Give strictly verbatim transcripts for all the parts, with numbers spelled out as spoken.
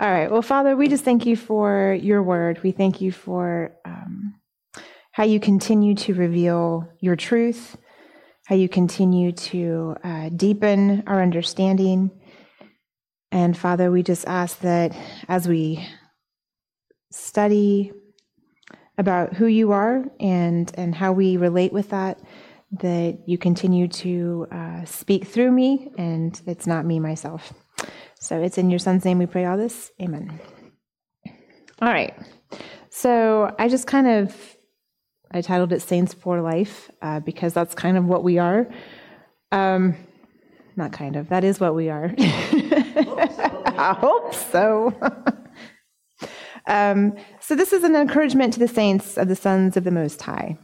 All right. Well, Father, we just thank you for your word. We thank you for um, how you continue to reveal your truth, how you continue to uh, deepen our understanding. And Father, we just ask that as we study about who you are and, and how we relate with that, that you continue to uh, speak through me, and it's not me myself. So it's in your son's name we pray all this. Amen. All right. So I just kind of, I titled it Saints four Life uh, because that's kind of what we are. Um, not kind of, that is what we are. I hope so. um, so this is an encouragement to the saints of the sons of the Most High.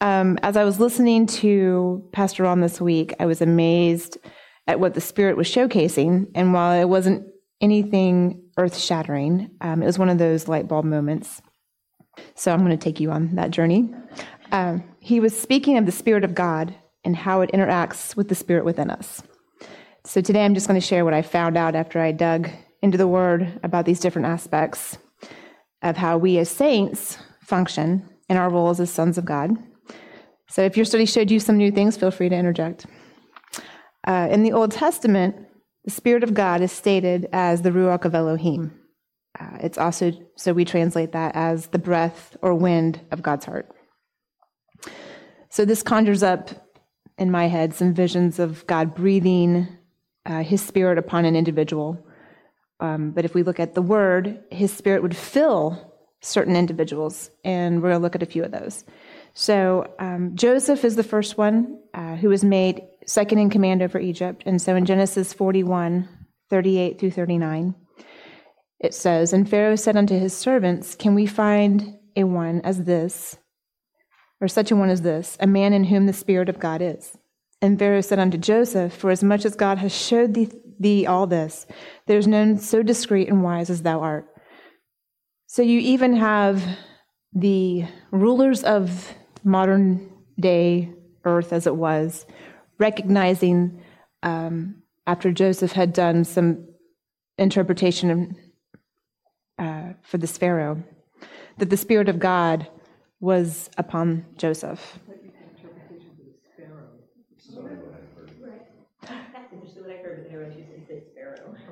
Um, as I was listening to Pastor Ron this week, I was amazed at what the Spirit was showcasing. And while it wasn't anything earth-shattering, um, it was one of those light bulb moments. So I'm going to take you on that journey. Um, he was speaking of the Spirit of God and how it interacts with the Spirit within us. So today I'm just going to share what I found out after I dug into the Word about these different aspects of how we as saints function in our roles as sons of God. So if your study showed you some new things, feel free to interject. Uh, in the Old Testament, the Spirit of God is stated as the Ruach of Elohim. Uh, it's also, so we translate that as the breath or wind of God's heart. So this conjures up in my head some visions of God breathing uh, his Spirit upon an individual. Um, but if we look at the Word, his Spirit would fill certain individuals, and we're going to look at a few of those. So um, Joseph is the first one uh, who was made second in command over Egypt. And so in Genesis forty-one, thirty-eight through thirty-nine, it says, "And Pharaoh said unto his servants, Can we find a one as this, or such a one as this, a man in whom the Spirit of God is? And Pharaoh said unto Joseph, Forasmuch as God has showed thee, thee all this, there is none so discreet and wise as thou art." So you even have the rulers of modern day earth as it was, recognizing um, after Joseph had done some interpretation uh, for this Pharaoh, that the Spirit of God was upon Joseph.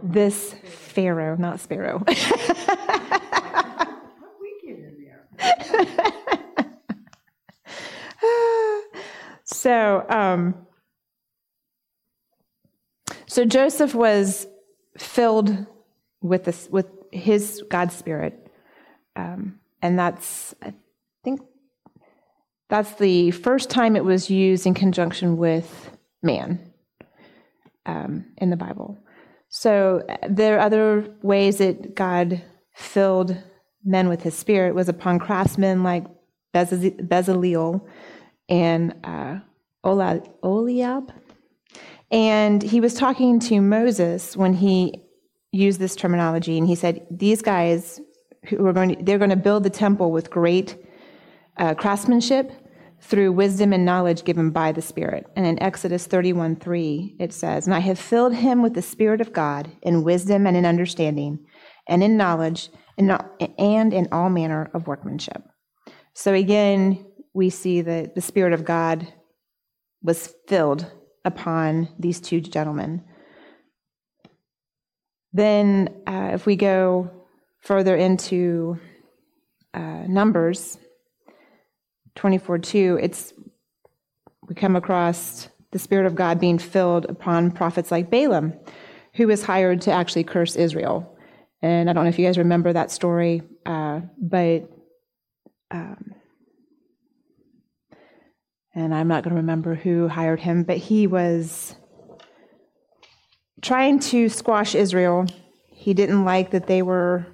This Pharaoh, not Sparrow. So, um, so Joseph was filled with this, with his God's Spirit, um, and that's I think that's the first time it was used in conjunction with man um, in the Bible. So there are other ways that God filled men with his Spirit was upon craftsmen like Bez- Bezalel and uh, Oholiab. And he was talking to Moses when he used this terminology, and he said, "These guys who are going, to, they're going to build the temple with great uh, craftsmanship through wisdom and knowledge given by the Spirit." And in Exodus thirty-one three, it says, "And I have filled him with the Spirit of God in wisdom and in understanding, and in knowledge, and in all manner of workmanship." So again, we see that the Spirit of God was filled upon these two gentlemen. Then uh, if we go further into uh, Numbers twenty-four two, it's we come across the Spirit of God being filled upon prophets like Balaam, who was hired to actually curse Israel. And I don't know if you guys remember that story, uh, but, um, and I'm not going to remember who hired him, but he was trying to squash Israel. He didn't like that they were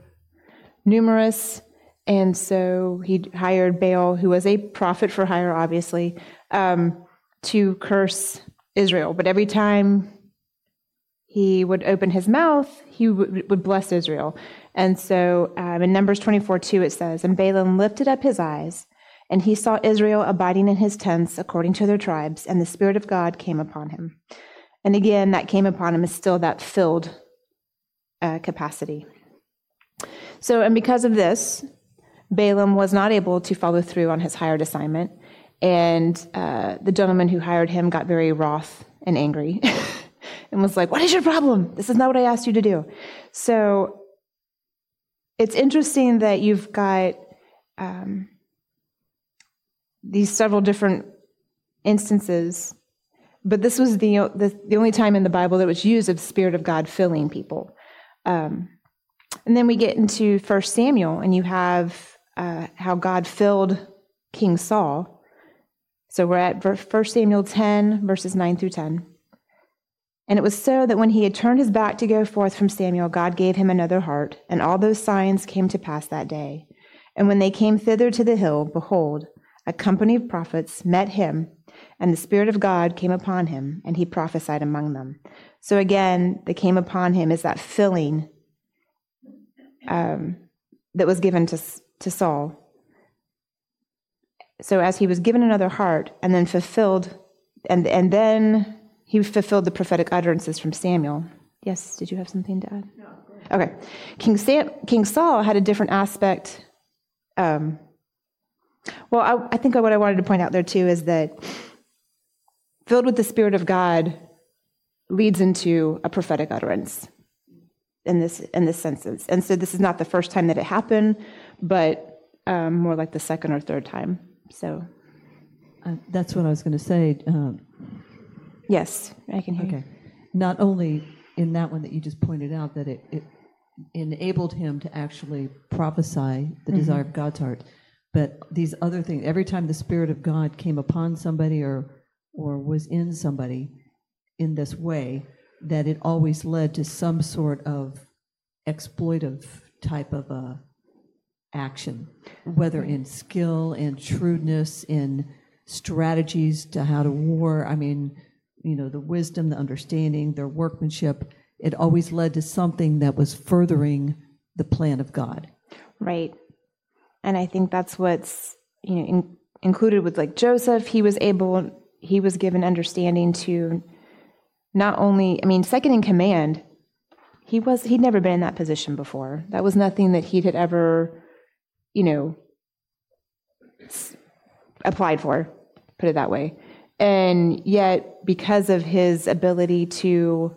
numerous, and so he hired Baal, who was a prophet for hire, obviously, um, to curse Israel. But every time he would open his mouth, he w- would bless Israel. And so um, in Numbers twenty-four two, it says, "And Balaam lifted up his eyes, and he saw Israel abiding in his tents according to their tribes, and the Spirit of God came upon him." And again, that came upon him is still that filled uh, capacity. So, and because of this, Balaam was not able to follow through on his hired assignment, and uh, the gentleman who hired him got very wroth and angry and was like, what is your problem? This is not what I asked you to do. So it's interesting that you've got um, these several different instances, but this was the, the the only time in the Bible that was used of the Spirit of God filling people. Um, and then we get into First Samuel, and you have uh, how God filled King Saul. So we're at First Samuel ten, verses nine through ten. And it was so that when he had turned his back to go forth from Samuel, God gave him another heart, and all those signs came to pass that day. And when they came thither to the hill, behold, a company of prophets met him, and the Spirit of God came upon him, and he prophesied among them. So again, the came upon him is that filling um, that was given to, to Saul. So as he was given another heart, and then fulfilled, and and then he fulfilled the prophetic utterances from Samuel. Yes, did you have something to add? No. Okay. King Sam, King Saul had a different aspect. Um, Well, I, I think what I wanted to point out there, too, is that filled with the Spirit of God leads into a prophetic utterance in this in this sense. And so this is not the first time that it happened, but um, more like the second or third time. So uh, that's what I was going to say. Um, yes, I can hear okay. you. Not only in that one that you just pointed out, that it, it enabled him to actually prophesy the mm-hmm. desire of God's heart, but these other things, every time the Spirit of God came upon somebody or or was in somebody in this way, that it always led to some sort of exploitive type of a action, whether in skill, in shrewdness, in strategies to how to war. I mean, you know, the wisdom, the understanding, their workmanship, it always led to something that was furthering the plan of God. Right. And I think that's what's, you know, in, included with like Joseph. He was able, he was given understanding to not only, I mean, second in command, he was, he'd never been in that position before. That was nothing that he had ever, you know, s- applied for, put it that way. And yet, because of his ability to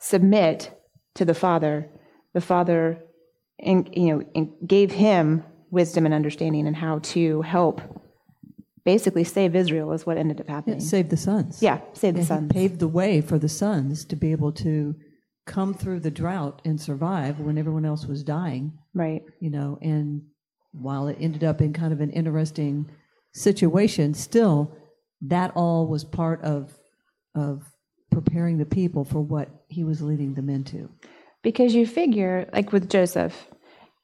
submit to the Father, the Father and, you know, and gave him wisdom and understanding and how to help basically save Israel is what ended up happening. Yeah, save the sons. Yeah, save the and sons. He paved the way for the sons to be able to come through the drought and survive when everyone else was dying. Right. You know, and while it ended up in kind of an interesting situation, still that all was part of of preparing the people for what he was leading them into. Because you figure, like with Joseph,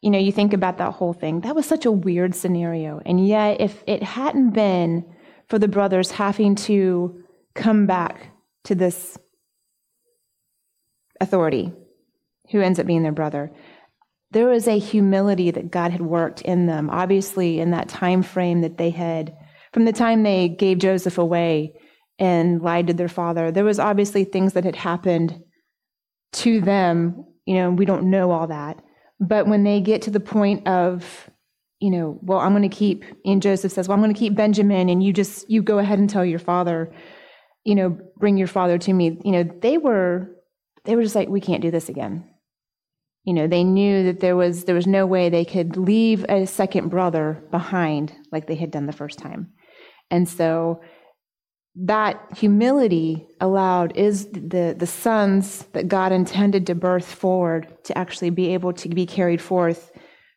you know, you think about that whole thing. That was such a weird scenario. And yet, if it hadn't been for the brothers having to come back to this authority, who ends up being their brother, there was a humility that God had worked in them. Obviously, in that time frame that they had, from the time they gave Joseph away and lied to their father, there was obviously things that had happened to them, you know, we don't know all that. But when they get to the point of, you know, well, I'm going to keep, and Joseph says, well, I'm going to keep Benjamin, and you just, you go ahead and tell your father, you know, bring your father to me. You know, they were, they were just like, we can't do this again. You know, they knew that there was, there was no way they could leave a second brother behind like they had done the first time. And so that humility allowed is the, the sons that God intended to birth forward to actually be able to be carried forth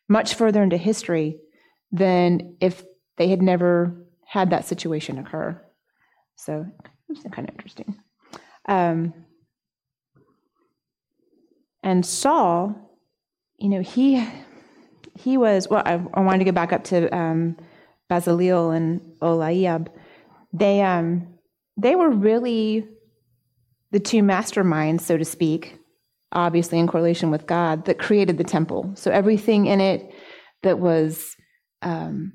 much further into history than if they had never had that situation occur. So it's kind of interesting. Um, and Saul, you know, he he was, well, I, I wanted to go back up to um, Bezalel and Oholiab. They um they were really the two masterminds, so to speak, obviously in correlation with God, that created the temple. So everything in it that was um,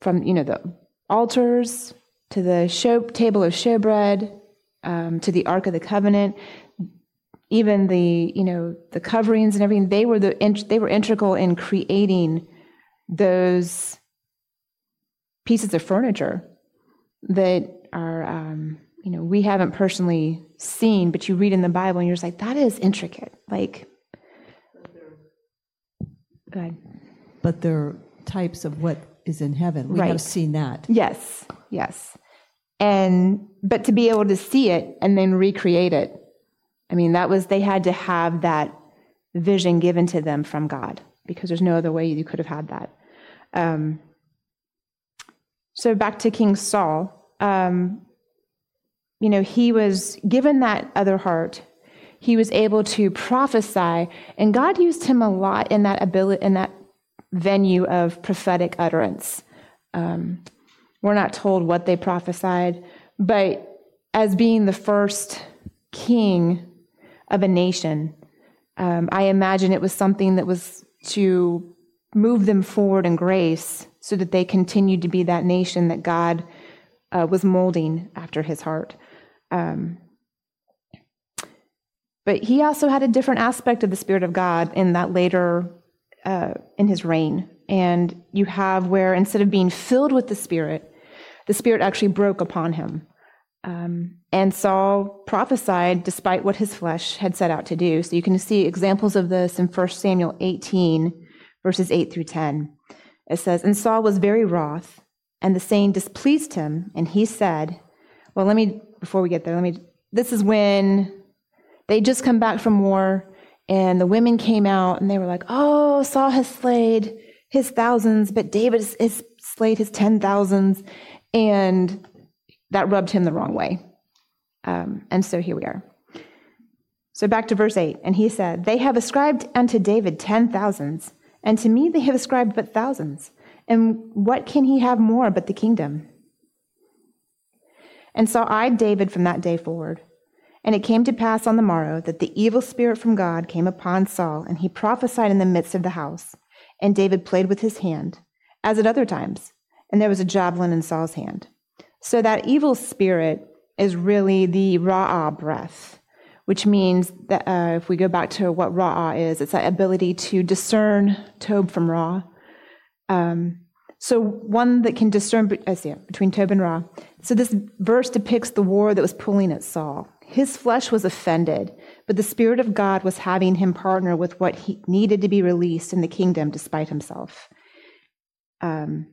from, you know, the altars to the show, table of showbread um, to the Ark of the Covenant, even the, you know, the coverings and everything, they were the they were integral in creating those pieces of furniture that are, um, you know, we haven't personally seen, but you read in the Bible and you're just like, that is intricate. Like, go ahead. But they're types of what is in heaven. We right. have seen that. Yes, yes. And, but to be able to see it and then recreate it, I mean, that was, they had to have that vision given to them from God, because there's no other way you could have had that. Um, so back to King Saul, um, you know, he was given that other heart. He was able to prophesy, and God used him a lot in that ability, in that venue of prophetic utterance. Um, we're not told what they prophesied, but as being the first king of a nation, um, I imagine it was something that was to move them forward in grace so that they continued to be that nation that God uh, was molding after his heart. Um, but he also had a different aspect of the Spirit of God in that later, uh, in his reign. And you have where instead of being filled with the Spirit, the Spirit actually broke upon him. Um, and Saul prophesied despite what his flesh had set out to do. So you can see examples of this in First Samuel eighteen, verses eight through ten. It says, "And Saul was very wroth, and the saying displeased him, and he said," well, let me, before we get there, let me, this is when they just come back from war, and the women came out, and they were like, "Oh, Saul has slayed his thousands, but David has slayed his ten thousands," and that rubbed him the wrong way. Um, and so here we are. So back to verse eight. "And he said, they have ascribed unto David ten thousands, and to me they have ascribed but thousands. And what can he have more but the kingdom? And Saul eyed David from that day forward. And it came to pass on the morrow that the evil spirit from God came upon Saul, and he prophesied in the midst of the house. And David played with his hand, as at other times. And there was a javelin in Saul's hand." So that evil spirit is really the Ra'ah breath, which means that uh, if we go back to what Ra'ah is, it's that ability to discern Tob from Ra. Um, so one that can discern be- I see it, between Tob and Ra. So this verse depicts the war that was pulling at Saul. His flesh was offended, but the Spirit of God was having him partner with what he needed to be released in the kingdom despite himself. Um,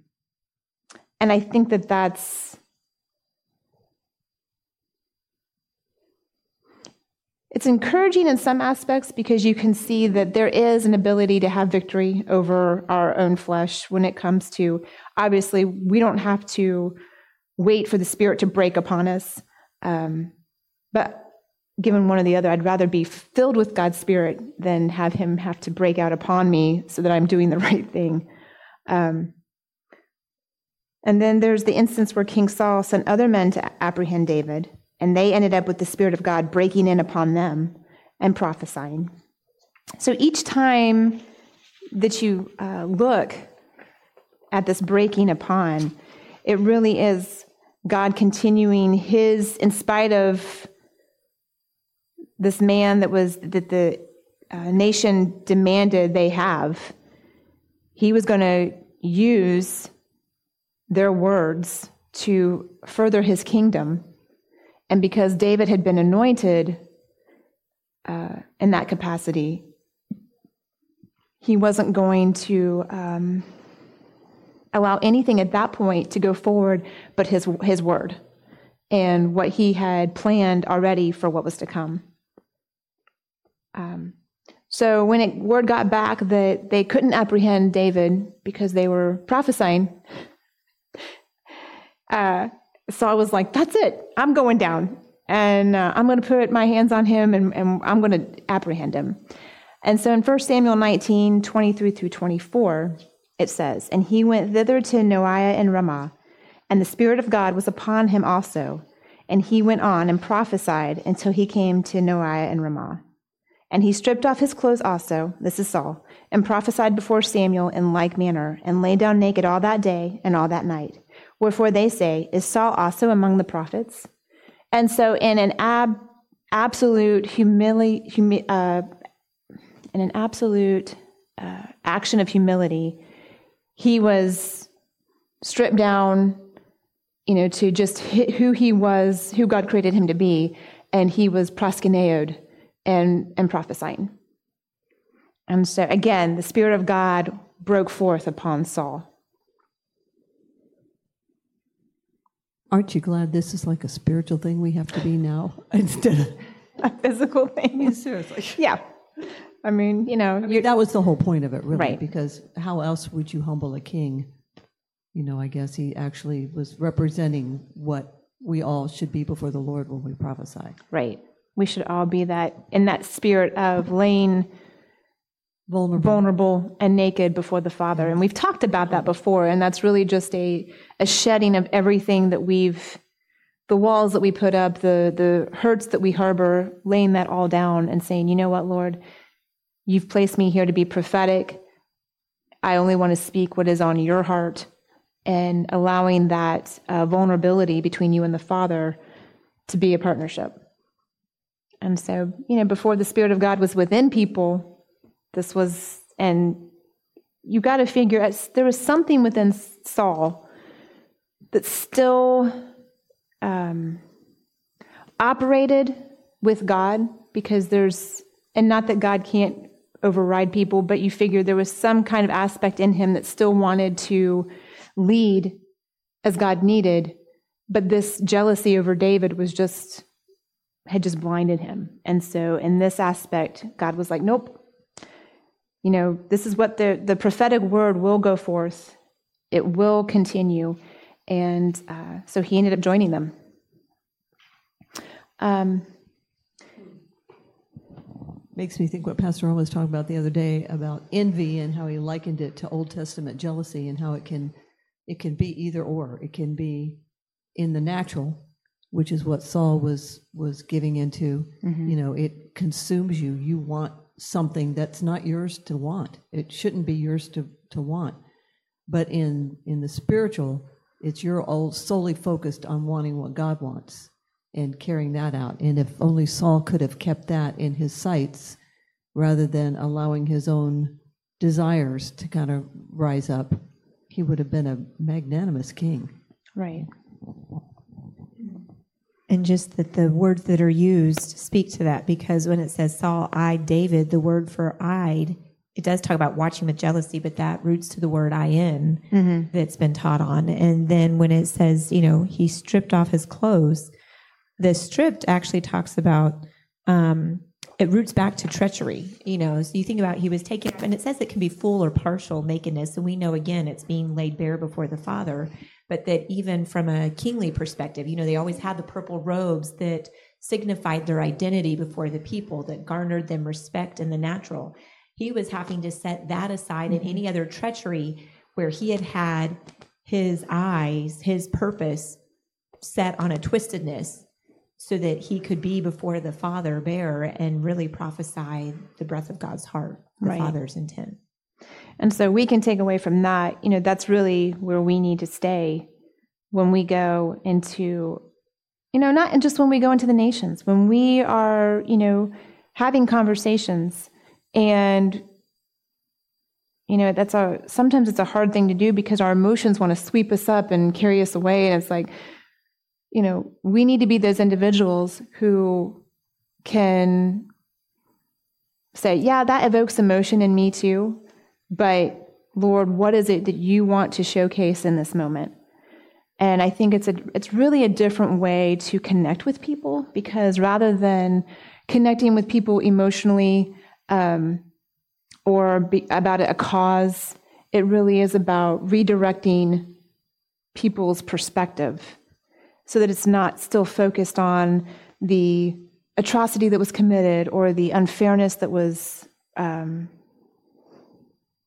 and I think that that's... It's encouraging in some aspects, because you can see that there is an ability to have victory over our own flesh when it comes to, obviously, we don't have to wait for the Spirit to break upon us. Um, but given one or the other, I'd rather be filled with God's Spirit than have him have to break out upon me so that I'm doing the right thing. Um, and then there's the instance where King Saul sent other men to apprehend David, and they ended up with the Spirit of God breaking in upon them and prophesying. So each time that you uh, look at this breaking upon, it really is God continuing his, in spite of this man that was, that the uh, nation demanded they have, he was going to use their words to further his kingdom. And because David had been anointed uh, in that capacity, he wasn't going to um, allow anything at that point to go forward but his his word and what he had planned already for what was to come. Um, so when it, word got back that they couldn't apprehend David because they were prophesying, uh, Saul was like, "That's it. I'm going down, and uh, I'm going to put my hands on him, and, and I'm going to apprehend him." And so in First Samuel nineteen, twenty-three through twenty-four, it says, "And he went thither to Noaiah and Ramah, and the Spirit of God was upon him also. And he went on and prophesied until he came to Noaiah and Ramah. And he stripped off his clothes also," this is Saul, "and prophesied before Samuel in like manner, and lay down naked all that day and all that night. Wherefore they say, Is Saul also among the prophets?" And so in an ab- absolute humili- humi- uh, in an absolute uh, action of humility, he was stripped down, you know, to just who he was, who God created him to be, and he was proskuneoed and and prophesying. And so again, the Spirit of God broke forth upon Saul. Aren't you glad this is like a spiritual thing we have to be now instead of a physical thing? I mean, seriously. Yeah. I mean, you know. I mean, that was the whole point of it, really, right. Because how else would you humble a king? You know, I guess he actually was representing what we all should be before the Lord when we prophesy. Right. We should all be that in that spirit of laying vulnerable, vulnerable and naked before the Father. And we've talked about that before, and that's really just a, a shedding of everything that we've, the walls that we put up, the, the hurts that we harbor, laying that all down and saying, you know what, Lord, you've placed me here to be prophetic. I only want to speak what is on your heart, and allowing that uh, vulnerability between you and the Father to be a partnership. And so, you know, before the Spirit of God was within people, this was, and you got to figure out, there was something within Saul that still um, operated with God, because there's, and not that God can't override people, but you figure there was some kind of aspect in him that still wanted to lead as God needed, but this jealousy over David was just, had just blinded him. And so in this aspect, God was like, nope, you know, this is what the, the prophetic word will go forth. It will continue. And uh, so he ended up joining them. Um, Makes me think what Pastor Rome was talking about the other day about envy, and how he likened it to Old Testament jealousy, and how it can, it can be either or. It can be in the natural, which is what Saul was was giving into. Mm-hmm. You know, it consumes you. You want something that's not yours to want. It shouldn't be yours to, to want. But in, in the spiritual, it's you're all solely focused on wanting what God wants and carrying that out. And if only Saul could have kept that in his sights rather than allowing his own desires to kind of rise up, he would have been a magnanimous king. Right. And just that the words that are used speak to that, because when it says Saul eyed David, the word for eyed, it does talk about watching with jealousy, but that roots to the word I in mm-hmm. that's been taught on. And then when it says, you know, he stripped off his clothes, the stripped actually talks about, um, it roots back to treachery. You know, so you think about he was taken off, and it says it can be full or partial nakedness. And we know, again, it's being laid bare before the Father. But that even from a kingly perspective, you know, they always had the purple robes that signified their identity before the people, that garnered them respect in the natural. He was having to set that aside mm-hmm. in any other treachery where he had had his eyes, his purpose set on a twistedness so that he could be before the Father bare and really prophesy the breath of God's heart, the right. Father's intent. And so we can take away from that, you know, that's really where we need to stay when we go into, you know, not just when we go into the nations, when we are, you know, having conversations. And, you know, that's a, sometimes it's a hard thing to do because our emotions want to sweep us up and carry us away. And it's like, you know, we need to be those individuals who can say, yeah, that evokes emotion in me too. But Lord, what is it that you want to showcase in this moment? And I think it's a, it's really a different way to connect with people, because rather than connecting with people emotionally um, or be, about a cause, it really is about redirecting people's perspective so that it's not still focused on the atrocity that was committed or the unfairness that was um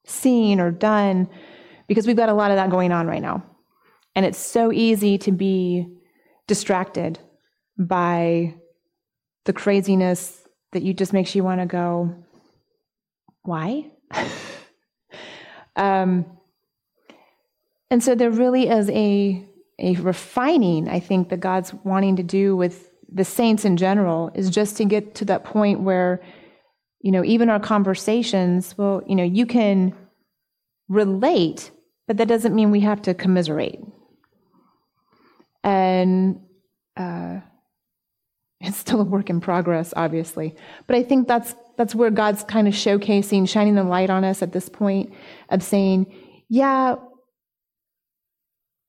seen or done, because we've got a lot of that going on right now. And it's so easy to be distracted by the craziness that you just makes you want to go, why? um, and so there really is a, a refining, I think, that God's wanting to do with the saints in general, is just to get to that point where, you know, even our conversations, well, you know, you can relate, but that doesn't mean we have to commiserate. And uh, it's still a work in progress, obviously. But I think that's that's where God's kind of showcasing, shining the light on us at this point of saying, yeah,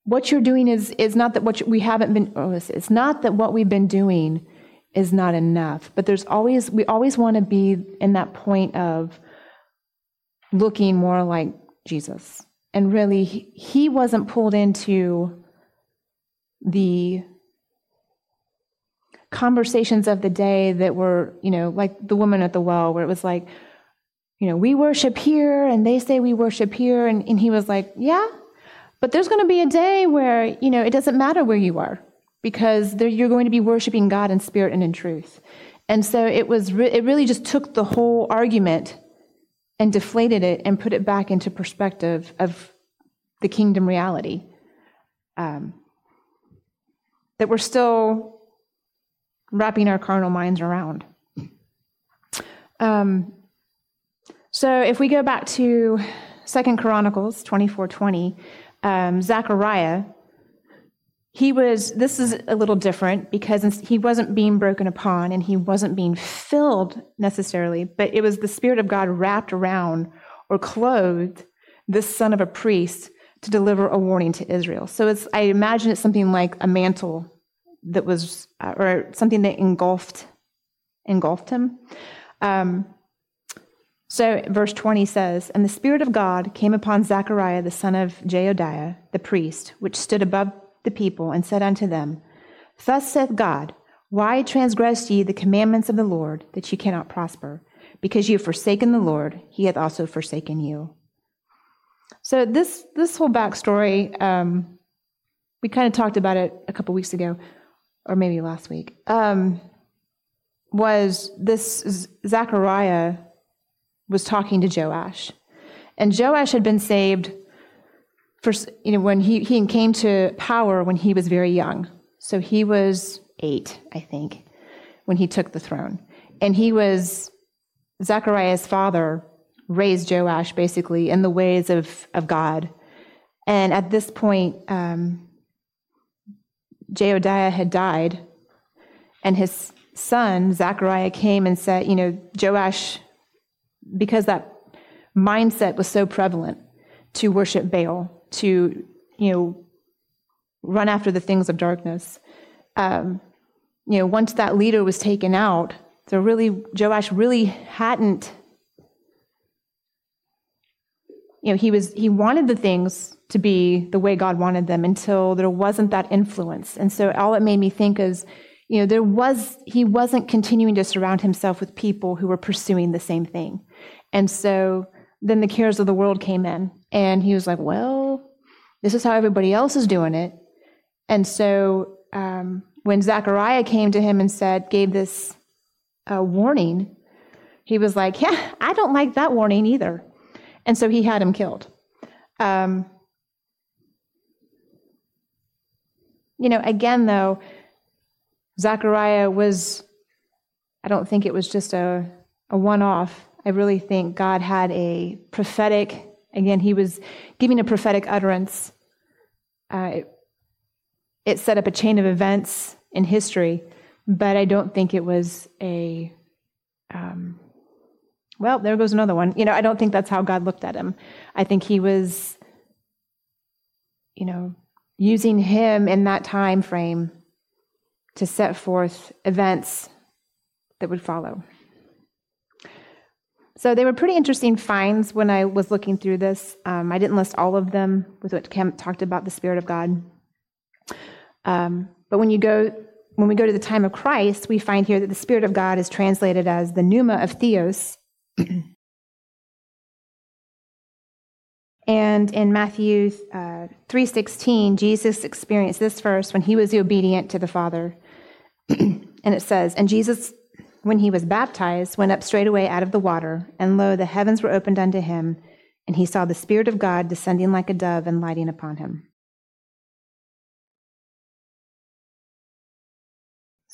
what you're doing is is not that what you, we haven't been. Oh, it's, it's not that what we've been doing is not enough. But there's always we always want to be in that point of looking more like Jesus. And really, he, he wasn't pulled into the conversations of the day that were, you know, like the woman at the well, where it was like, you know, we worship here and they say we worship here. And, and he was like, yeah, but there's going to be a day where, you know, it doesn't matter where you are because there, you're going to be worshiping God in spirit and in truth. And so it was, re- it really just took the whole argument and deflated it and put it back into perspective of the kingdom reality. Um, that we're still wrapping our carnal minds around. Um, so if we go back to Second Chronicles twenty-four twenty, um, Zechariah, he was, this is a little different because he wasn't being broken upon and he wasn't being filled necessarily, but it was the Spirit of God wrapped around or clothed this son of a priest to deliver a warning to Israel. So it's, I imagine it's something like a mantle that was, uh, or something that engulfed, engulfed him. Um, so verse twenty says, "And the Spirit of God came upon Zechariah, the son of Jehoiada, the priest, which stood above the people and said unto them, Thus saith God, Why transgressed ye the commandments of the Lord, that ye cannot prosper? Because ye have forsaken the Lord, he hath also forsaken you." So this this whole backstory, um, we kind of talked about it a couple weeks ago, or maybe last week, um, was this Zechariah was talking to Joash. And Joash had been saved for, you know, when he, he came to power when he was very young. So he was eight, I think, when he took the throne. And he was, Zechariah's father raised Joash basically in the ways of, of God. And at this point, um, Jehoiada had died, and his son, Zechariah, came and said, you know, Joash, because that mindset was so prevalent to worship Baal, to, you know, run after the things of darkness. Um, you know, once that leader was taken out, there really, Joash really hadn't, you know, he was he wanted the things to be the way God wanted them until there wasn't that influence. And so all it made me think is, you know, there was, he wasn't continuing to surround himself with people who were pursuing the same thing. And so then the cares of the world came in, and he was like, well, this is how everybody else is doing it. And so um, when Zechariah came to him and said, gave this uh, warning, he was like, yeah, I don't like that warning either. And so he had him killed. Um, you know, again, though, Zechariah was, I don't think it was just a, a one-off. I really think God had a prophetic, again, he was giving a prophetic utterance. Uh, it, it set up a chain of events in history, but I don't think it was a, um, well, there goes another one. You know, I don't think that's how God looked at him. I think he was, you know, using him in that time frame to set forth events that would follow. So they were pretty interesting finds when I was looking through this. Um, I didn't list all of them with what Kim talked about, the Spirit of God. Um, but when you go, when we go to the time of Christ, we find here that the Spirit of God is translated as the pneuma of Theos. And in Matthew uh, three sixteen, Jesus experienced this verse when he was obedient to the Father. And it says, "And Jesus, when he was baptized, went up straightway out of the water, and lo, the heavens were opened unto him, and he saw the Spirit of God descending like a dove and lighting upon him."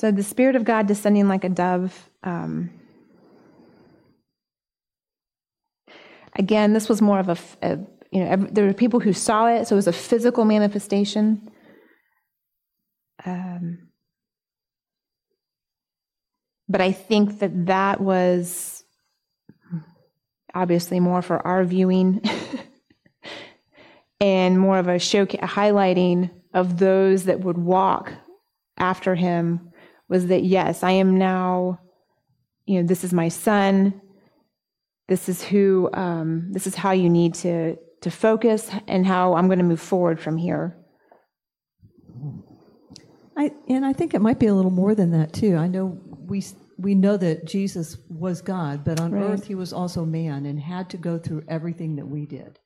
So the Spirit of God descending like a dove. Um, again, this was more of a, a you know, there were people who saw it, so it was a physical manifestation. Um, but I think that that was obviously more for our viewing and more of a show, a highlighting of those that would walk after him, was that, yes, I am now, you know, this is my son. This is who, um, this is how you need to, to focus and how I'm going to move forward from here. I, and I think it might be a little more than that too. I know we we know that Jesus was God, but on right. earth he was also man and had to go through everything that we did.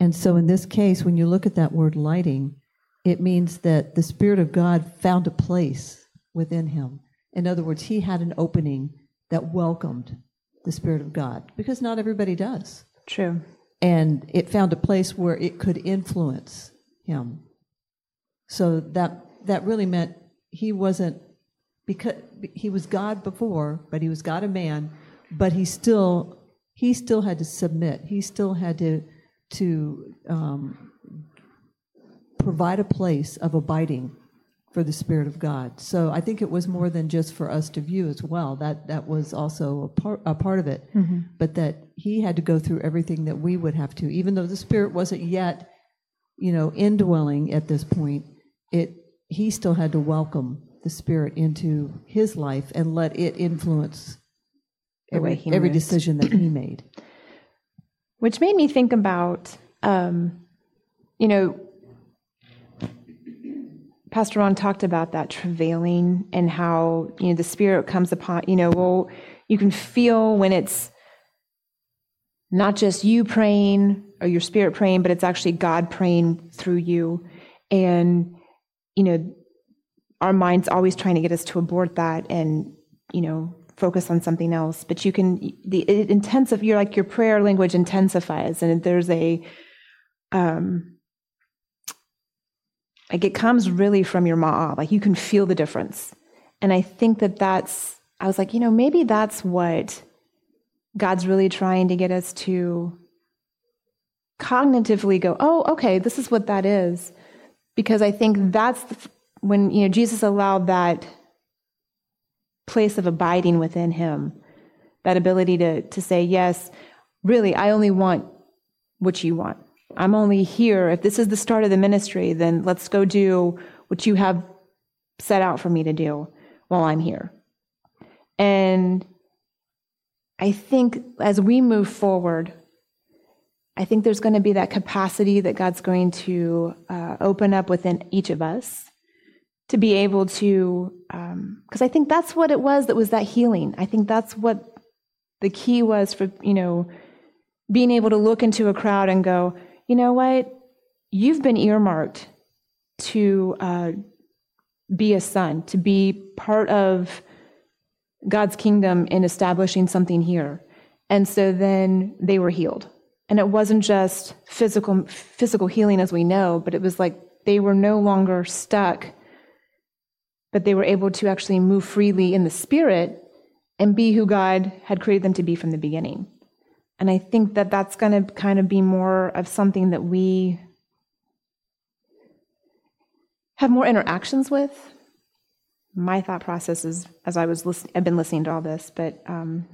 And so in this case, when you look at that word lighting, it means that the Spirit of God found a place within him. In other words, he had an opening that welcomed the Spirit of God, because not everybody does. True. And it found a place where it could influence him. So that that really meant he wasn't, because he was God before, but he was God a man, but he still he still had to submit. He still had to to um, provide a place of abiding for the Spirit of God. So I think it was more than just for us to view as well. That that was also a part a part of it, mm-hmm. but that he had to go through everything that we would have to, even though the Spirit wasn't yet, you know, indwelling at this point. It he still had to welcome the Spirit into his life and let it influence every every decision that he made. Which made me think about, um, you know, Pastor Ron talked about that travailing and how, you know, the Spirit comes upon, you know, well, you can feel when it's not just you praying or your Spirit praying, but it's actually God praying through you. And, you know, our mind's always trying to get us to abort that and, you know, focus on something else. But you can, the it intensive, you're like your prayer language intensifies, and there's a, um, like it comes really from your ma'ah, like you can feel the difference. And I think that that's, I was like, you know, maybe that's what God's really trying to get us to cognitively go, oh, okay, this is what that is. Because I think that's the, when, you know, Jesus allowed that place of abiding within him, that ability to to say, yes, really, I only want what you want. I'm only here. If this is the start of the ministry, then let's go do what you have set out for me to do while I'm here. And I think as we move forward, I think there's going to be that capacity that God's going to uh, open up within each of us to be able to, um, because I think that's what it was that was that healing. I think that's what the key was for, you know, being able to look into a crowd and go, you know what, you've been earmarked to uh, be a son, to be part of God's kingdom in establishing something here. And so then they were healed. And it wasn't just physical physical healing as we know, but it was like they were no longer stuck, but they were able to actually move freely in the Spirit and be who God had created them to be from the beginning. And I think that that's going to kind of be more of something that we have more interactions with. My thought process is, as I was listening, I've been listening to all this, but um,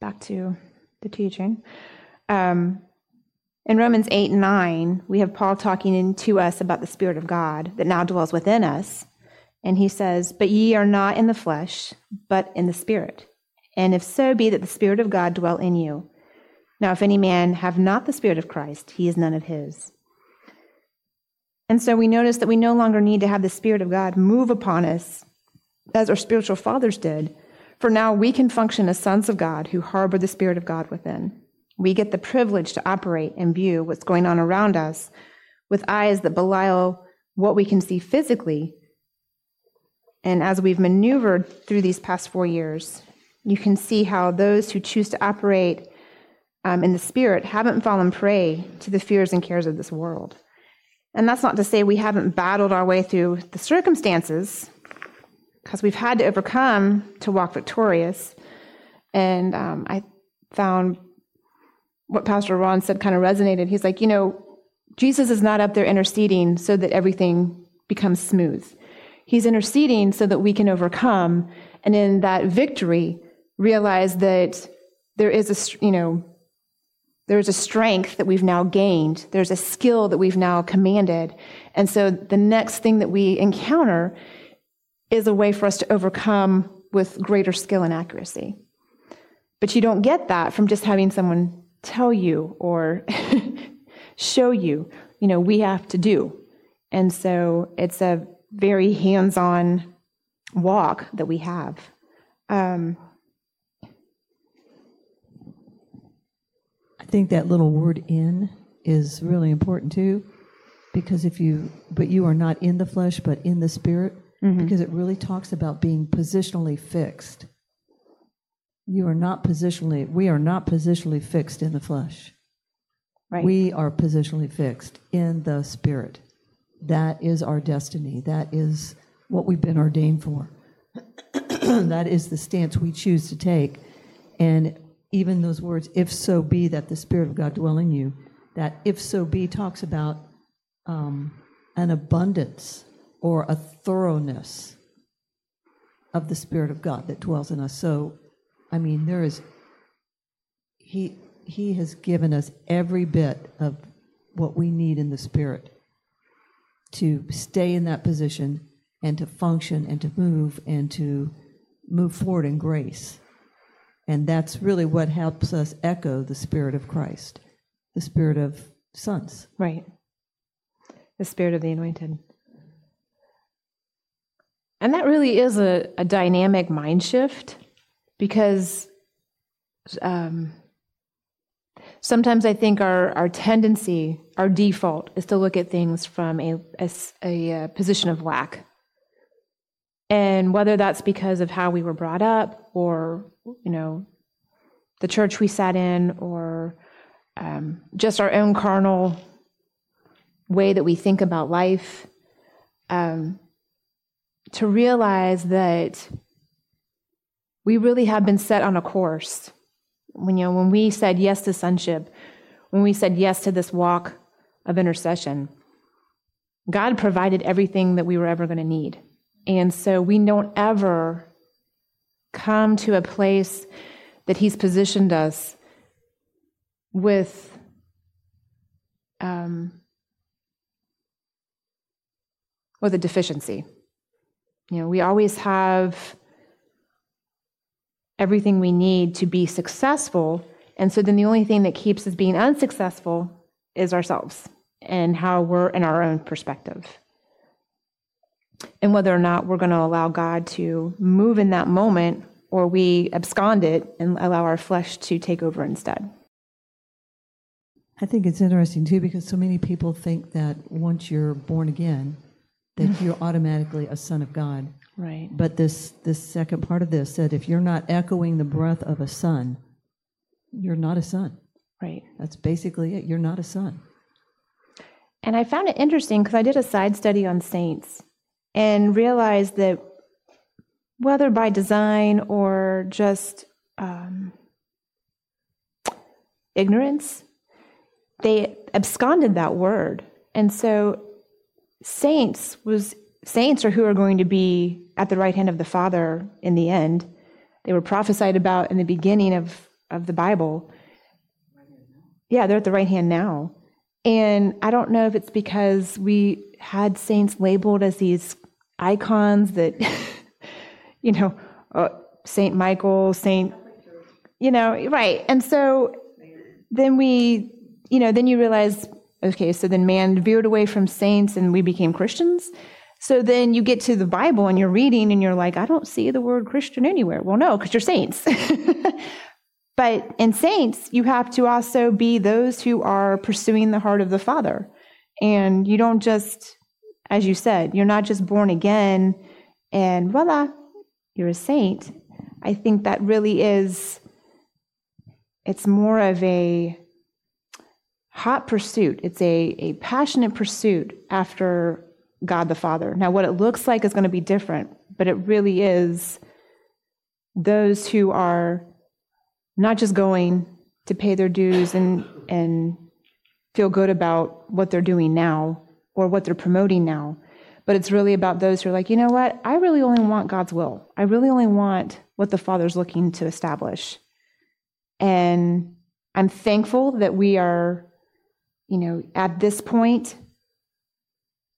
back to the teaching. Um, in Romans eight and nine, we have Paul talking in, to us about the Spirit of God that now dwells within us. And he says, but ye are not in the flesh, but in the Spirit. And if so be that the Spirit of God dwell in you. Now, if any man have not the Spirit of Christ, he is none of his. And so we notice that we no longer need to have the Spirit of God move upon us as our spiritual fathers did. For now we can function as sons of God who harbor the Spirit of God within. We get the privilege to operate and view what's going on around us with eyes that belial what we can see physically. And as we've maneuvered through these past four years, you can see how those who choose to operate um, in the Spirit haven't fallen prey to the fears and cares of this world. And that's not to say we haven't battled our way through the circumstances, because we've had to overcome to walk victorious. And um, I found what Pastor Ron said kind of resonated. He's like, you know, Jesus is not up there interceding so that everything becomes smooth. He's interceding so that we can overcome, and in that victory, realize that there is a, you know, there's a strength that we've now gained. There's a skill that we've now commanded. And so the next thing that we encounter is a way for us to overcome with greater skill and accuracy. But you don't get that from just having someone tell you or show you, you know, we have to do. And so it's a very hands-on walk that we have. Um, I think that little word "in" is really important too, because if you, but you are not in the flesh, but in the spirit, mm-hmm. because it really talks about being positionally fixed. You are not positionally, we are not positionally fixed in the flesh. Right. We are positionally fixed in the spirit. That is our destiny. That is what we've been ordained for. That is the stance we choose to take. And even those words, if so be that the Spirit of God dwell in you, that if so be talks about um, an abundance or a thoroughness of the Spirit of God that dwells in us. So, I mean, there is, he, he has given us every bit of what we need in the Spirit to stay in that position and to function and to move and to move forward in grace. And that's really what helps us echo the Spirit of Christ, the Spirit of sons. Right. The Spirit of the Anointed. And that really is a, a dynamic mind shift, because um, sometimes I think our, our tendency, our default, is to look at things from a, a, a position of lack. And whether that's because of how we were brought up, or, you know, the church we sat in, or um, just our own carnal way that we think about life, um, to realize that we really have been set on a course. When, you know, when we said yes to sonship, when we said yes to this walk of intercession, God provided everything that we were ever going to need. And so we don't ever come to a place that He's positioned us with um, with a deficiency. You know, we always have everything we need to be successful, and so then the only thing that keeps us being unsuccessful is ourselves and how we're in our own perspective. And whether or not we're going to allow God to move in that moment, or we abscond it and allow our flesh to take over instead. I think it's interesting, too, because so many people think that once you're born again, that you're automatically a son of God. Right. But this, this second part of this said, if you're not echoing the breath of a son, you're not a son. Right. That's basically it. You're not a son. And I found it interesting because I did a side study on saints and realized that whether by design or just um, ignorance, they absconded that word. And so saints was saints are who are going to be at the right hand of the Father in the end. They were prophesied about in the beginning of, of the Bible. Yeah, they're at the right hand now. And I don't know if it's because we had saints labeled as these icons that, you know, uh, Saint Michael, Saint, you know, right. And so then we, you know, then you realize, okay, so then man veered away from saints and we became Christians. So then you get to the Bible and you're reading and you're like, I don't see the word Christian anywhere. Well, no, because you're saints. But in saints, you have to also be those who are pursuing the heart of the Father. And you don't just, as you said, you're not just born again and voila, you're a saint. I think that really is, it's more of a hot pursuit. It's a, a passionate pursuit after God the Father. Now, what it looks like is going to be different, but it really is those who are not just going to pay their dues and and feel good about what they're doing now or what they're promoting now, but it's really about those who are like, you know what, I really only want God's will. I really only want what the Father's looking to establish. And I'm thankful that we are, you know, at this point,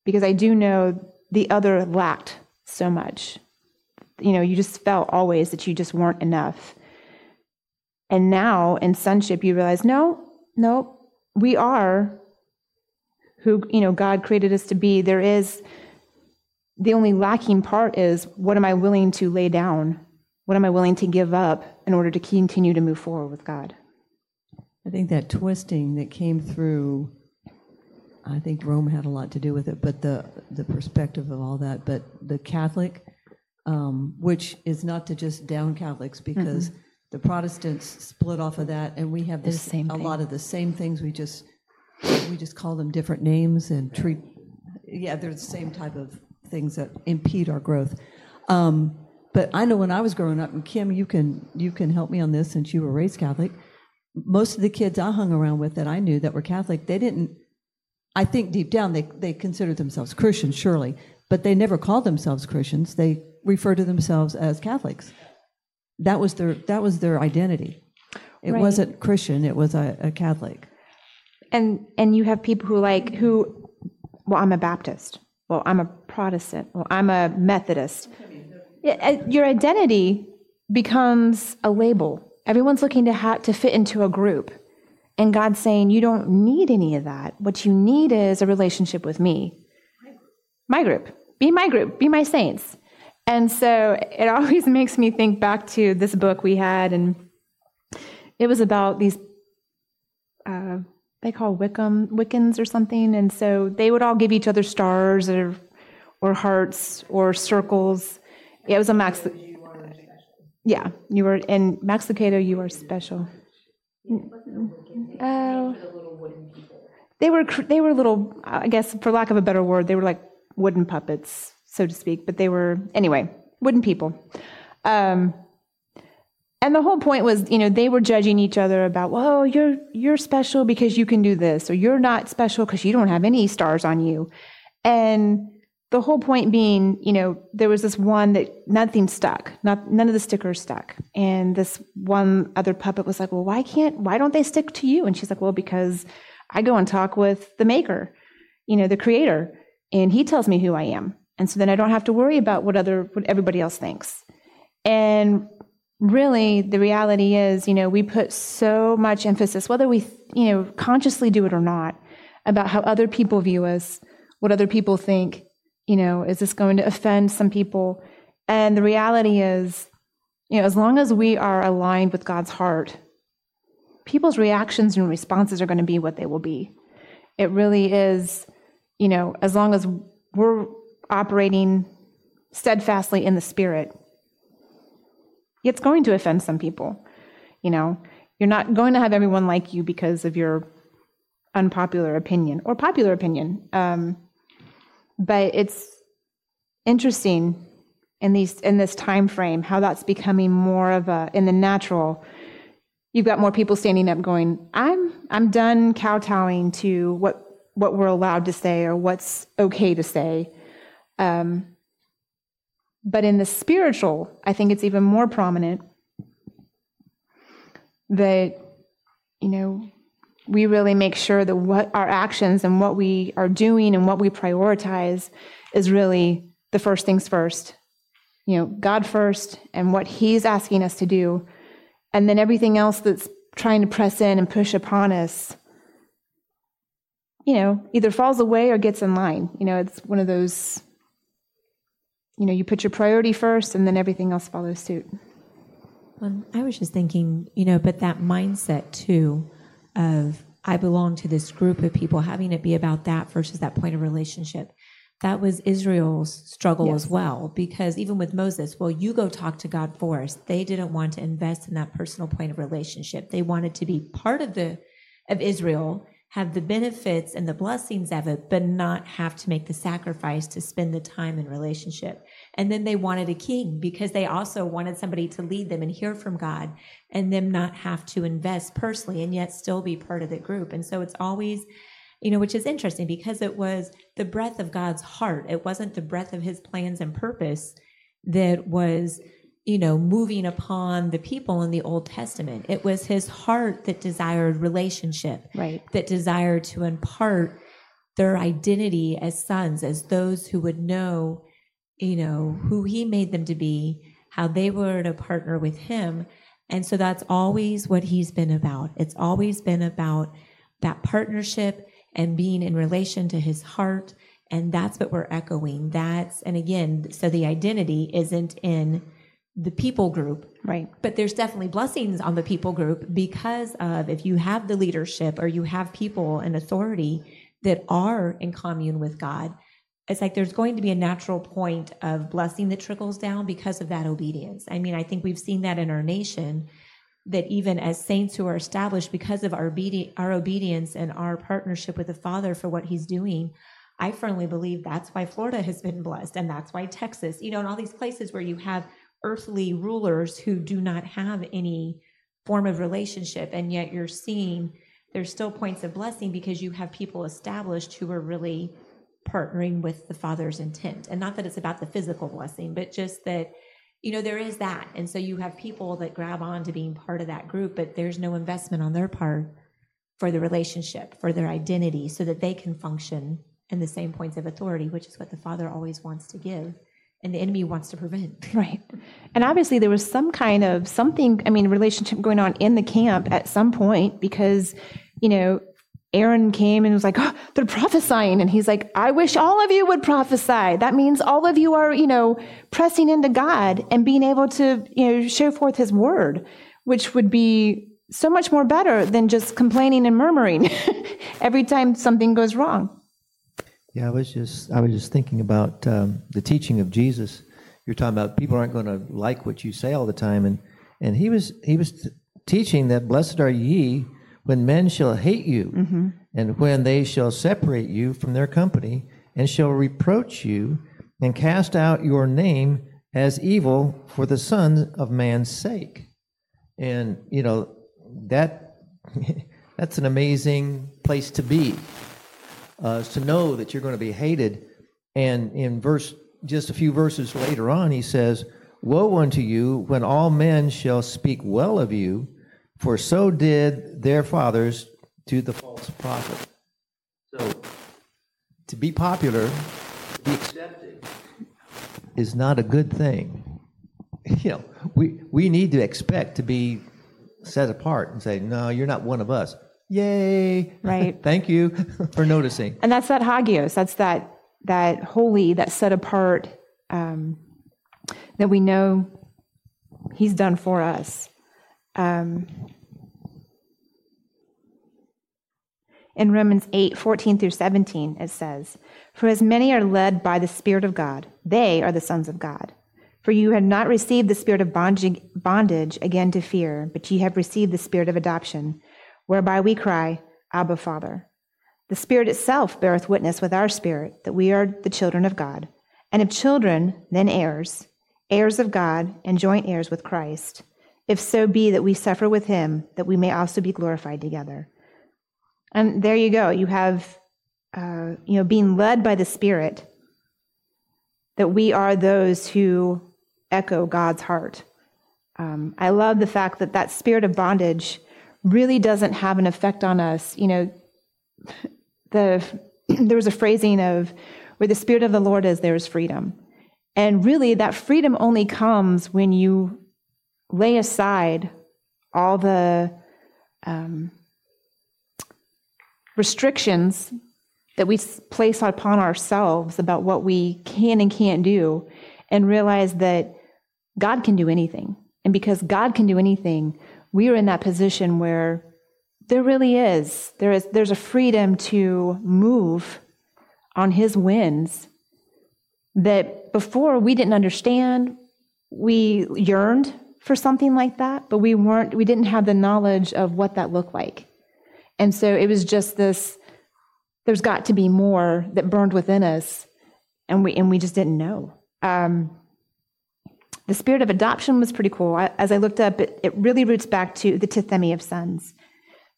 because I do know the other lacked so much. You know, you just felt always that you just weren't enough. And now in sonship, you realize, no, no, we are who, you know, God created us to be. There is, the only lacking part is, what am I willing to lay down? What am I willing to give up in order to continue to move forward with God? I think that twisting that came through, I think Rome had a lot to do with it, but the, the perspective of all that, but the Catholic, um, which is not to just down Catholics, because mm-hmm. the Protestants split off of that, and we have this, the same a lot of the same things. We just we just call them different names and treat. Yeah, they're the same type of things that impede our growth. Um, but I know when I was growing up, and Kim, you can you can help me on this since you were raised Catholic. Most of the kids I hung around with that I knew that were Catholic, they didn't. I think deep down they they considered themselves Christians, surely, but they never called themselves Christians. They referred to themselves as Catholics. That was their that was their identity. It right. wasn't Christian. It was a, a Catholic. And and you have people who like who, well, I'm a Baptist. Well, I'm a Protestant. Well, I'm a Methodist. Your identity becomes a label. Everyone's looking to ha- to fit into a group, and God's saying you don't need any of that. What you need is a relationship with me. My group. Be my group. Be my saints. And so it always makes me think back to this book we had, and it was about these, uh, they call Wickham, Wiccans or something, and so they would all give each other stars or or hearts or circles. Yeah, it was a Max. You are yeah, you were, and Max Lucado, you are special. Oh, uh, they were they were little, I guess, for lack of a better word, they were like wooden puppets, so to speak, but they were, anyway, wooden people. Um, and the whole point was, you know, they were judging each other about, well, you're you're special because you can do this, or you're not special because you don't have any stars on you. And the whole point being, you know, there was this one that nothing stuck, not none of the stickers stuck. And this one other puppet was like, well, why can't, why don't they stick to you? And she's like, well, because I go and talk with the maker, you know, the creator, and he tells me who I am. And so then I don't have to worry about what other what everybody else thinks. And really, the reality is, you know, we put so much emphasis, whether we, you know, consciously do it or not, about how other people view us, what other people think, you know, is this going to offend some people? And the reality is, you know, as long as we are aligned with God's heart, people's reactions and responses are going to be what they will be. It really is, you know, as long as we're operating steadfastly in the Spirit, it's going to offend some people. You know, you're not going to have everyone like you because of your unpopular opinion or popular opinion. Um, but it's interesting in these in this time frame how that's becoming more of a in the natural. You've got more people standing up, going, "I'm I'm done kowtowing to what what we're allowed to say or what's okay to say." Um, but in the spiritual, I think it's even more prominent that, you know, we really make sure that what our actions and what we are doing and what we prioritize is really the first things first, you know, God first and what he's asking us to do. And then everything else that's trying to press in and push upon us, you know, either falls away or gets in line. You know, it's one of those, you know, you put your priority first and then everything else follows suit. Um, I was just thinking, you know, but that mindset too of I belong to this group of people, having it be about that versus that point of relationship. That was Israel's struggle yes. as well, because even with Moses, well, you go talk to God for us. They didn't want to invest in that personal point of relationship. They wanted to be part of the, of Israel have the benefits and the blessings of it, but not have to make the sacrifice to spend the time in relationship. And then they wanted a king because they also wanted somebody to lead them and hear from God and them not have to invest personally and yet still be part of the group. And so it's always, you know, which is interesting because it was the breath of God's heart. It wasn't the breath of his plans and purpose that was, you know, moving upon the people in the Old Testament. It was his heart that desired relationship, right? That desired to impart their identity as sons, as those who would know, you know, who he made them to be, how they were to partner with him. And so that's always what he's been about. It's always been about that partnership and being in relation to his heart. And that's what we're echoing. That's, and again, so the identity isn't in the people group, right? But there's definitely blessings on the people group because of, if you have the leadership or you have people in authority that are in commune with God, it's like there's going to be a natural point of blessing that trickles down because of that obedience. I mean, I think we've seen that in our nation, that even as saints who are established because of our, obedi- our obedience and our partnership with the Father for what he's doing, I firmly believe that's why Florida has been blessed, and that's why Texas, you know, and all these places where you have earthly rulers who do not have any form of relationship, and yet you're seeing there's still points of blessing because you have people established who are really partnering with the Father's intent. And not that it's about the physical blessing, but just that, you know, there is that. And so you have people that grab on to being part of that group, but there's no investment on their part for the relationship, for their identity, so that they can function in the same points of authority, which is what the Father always wants to give and the enemy wants to prevent. Right. And obviously there was some kind of something, I mean, relationship going on in the camp at some point, because, you know, Aaron came and was like, oh, they're prophesying. And he's like, I wish all of you would prophesy. That means all of you are, you know, pressing into God and being able to, you know, show forth his word, which would be so much more better than just complaining and murmuring every time something goes wrong. Yeah, I was just, I was just thinking about um, the teaching of Jesus. You're talking about people aren't going to like what you say all the time. And, and he was, he was t- teaching that blessed are ye when men shall hate you, mm-hmm. and when they shall separate you from their company, and shall reproach you, and cast out your name as evil for the Son of Man's sake. And, you know, that that's an amazing place to be, uh, to know that you're going to be hated. And in verse, just a few verses later on, he says, woe unto you when all men shall speak well of you, for so did their fathers to the false prophet. So, to be popular, to be accepted, is not a good thing. You know, we, we need to expect to be set apart and say, no, you're not one of us. Yay! Right. Thank you for noticing. And that's that Hagios. That's that that holy, that set apart, um, that we know he's done for us. Um, in Romans eight fourteen through seventeen, it says, for as many are led by the Spirit of God, they are the sons of God. For you have not received the spirit of bondage, bondage again to fear, but ye have received the spirit of adoption, whereby we cry, Abba, Father. The Spirit itself beareth witness with our spirit that we are the children of God, and if children, then heirs, heirs of God, and joint heirs with Christ, if so be that we suffer with him, that we may also be glorified together. And there you go. You have, uh, you know, being led by the Spirit, that we are those who echo God's heart. Um, I love the fact that that spirit of bondage really doesn't have an effect on us. You know, the there was a phrasing of, where the Spirit of the Lord is, there is freedom. And really that freedom only comes when you lay aside all the um, restrictions that we place upon ourselves about what we can and can't do, and realize that God can do anything. And because God can do anything, we are in that position where there really is, there is there's a freedom to move on his winds that before we didn't understand. We yearned for something like that, but we weren't, we didn't have the knowledge of what that looked like. And so it was just this, there's got to be more that burned within us, and we and we just didn't know. Um, the spirit of adoption was pretty cool. I, as I looked up, it, it really roots back to the tithemi of sons.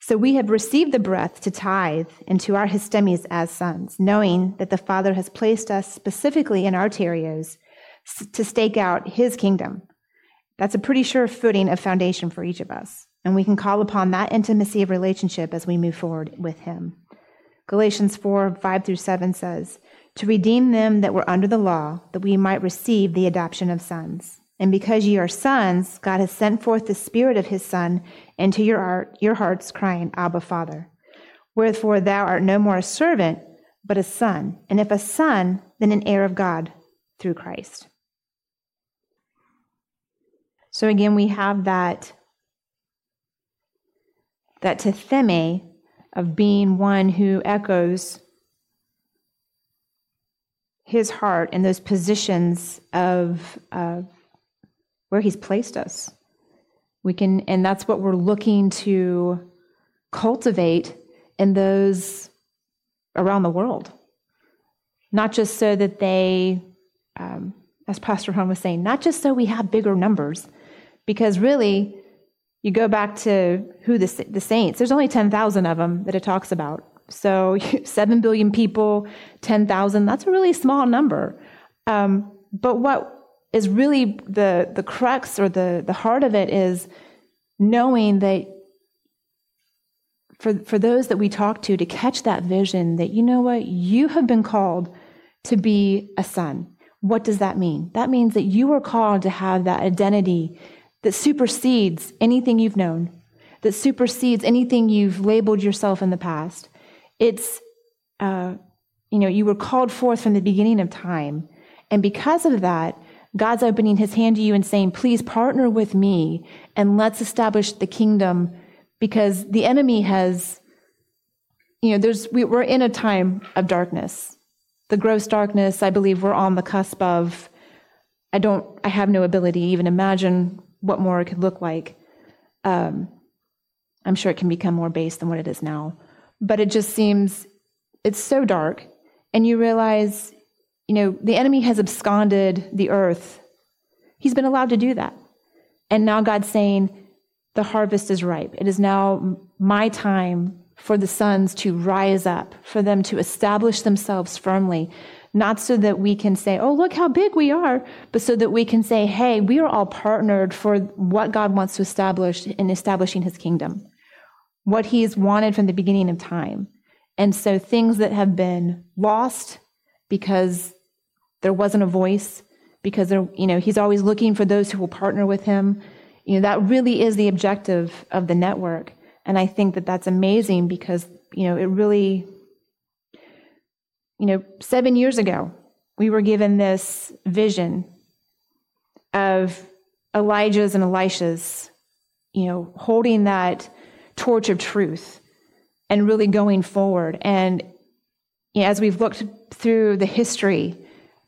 So we have received the breath to tithe into our histemis as sons, knowing that the Father has placed us specifically in our terios to stake out his kingdom. That's a pretty sure footing of foundation for each of us, and we can call upon that intimacy of relationship as we move forward with him. Galatians four, five through seven says, "To redeem them that were under the law, that we might receive the adoption of sons. And because ye are sons, God has sent forth the Spirit of his Son into your, heart, your hearts, crying, Abba, Father. Wherefore thou art no more a servant, but a son. And if a son, then an heir of God through Christ." So again, we have that, that tithemi of being one who echoes his heart and those positions of uh, where he's placed us. We can, and that's what we're looking to cultivate in those around the world. Not just so that they, um, as Pastor Hahn was saying, not just so we have bigger numbers, because really, you go back to who the, the saints, there's only ten thousand of them that it talks about. So seven billion people, ten thousand, that's a really small number. Um, but what is really the the crux or the, the heart of it is knowing that for for those that we talk to, to catch that vision that, you know what, you have been called to be a son. What does that mean? That means that you are called to have that identity that supersedes anything you've known, that supersedes anything you've labeled yourself in the past. It's, uh, you know, you were called forth from the beginning of time. And because of that, God's opening his hand to you and saying, please partner with me and let's establish the kingdom, because the enemy has, you know, there's we, we're in a time of darkness. The gross darkness, I believe we're on the cusp of. I don't, I have no ability to even imagine what more it could look like. Um, I'm sure it can become more base than what it is now, but it just seems it's so dark. And you realize, you know, the enemy has absconded the earth. He's been allowed to do that. And now God's saying, the harvest is ripe. It is now my time for the sons to rise up, for them to establish themselves firmly. Not so that we can say, oh, look how big we are, but so that we can say, hey, we are all partnered for what God wants to establish in establishing his kingdom, what he's wanted from the beginning of time. And so things that have been lost because there wasn't a voice, because there, you know, he's always looking for those who will partner with him. You know, that really is the objective of the network. And I think that that's amazing because, you know, it really... You know, seven years ago, we were given this vision of Elijah's and Elisha's, you know, holding that torch of truth and really going forward. And you know, as we've looked through the history,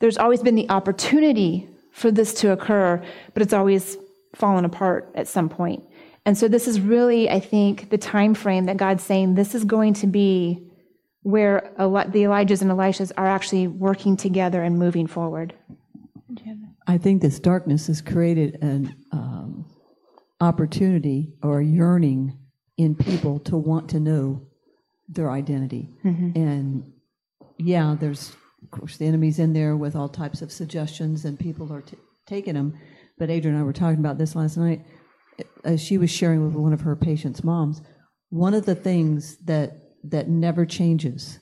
there's always been the opportunity for this to occur, but it's always fallen apart at some point. And so this is really, I think, the time frame that God's saying this is going to be where the Elijahs and Elishas are actually working together and moving forward. I think this darkness has created an um, opportunity or a yearning in people to want to know their identity. Mm-hmm. And yeah, there's, of course, the enemy's in there with all types of suggestions and people are t- taking them. But Adrienne and I were talking about this last night. As she was sharing with one of her patients' moms, one of the things that that never changes,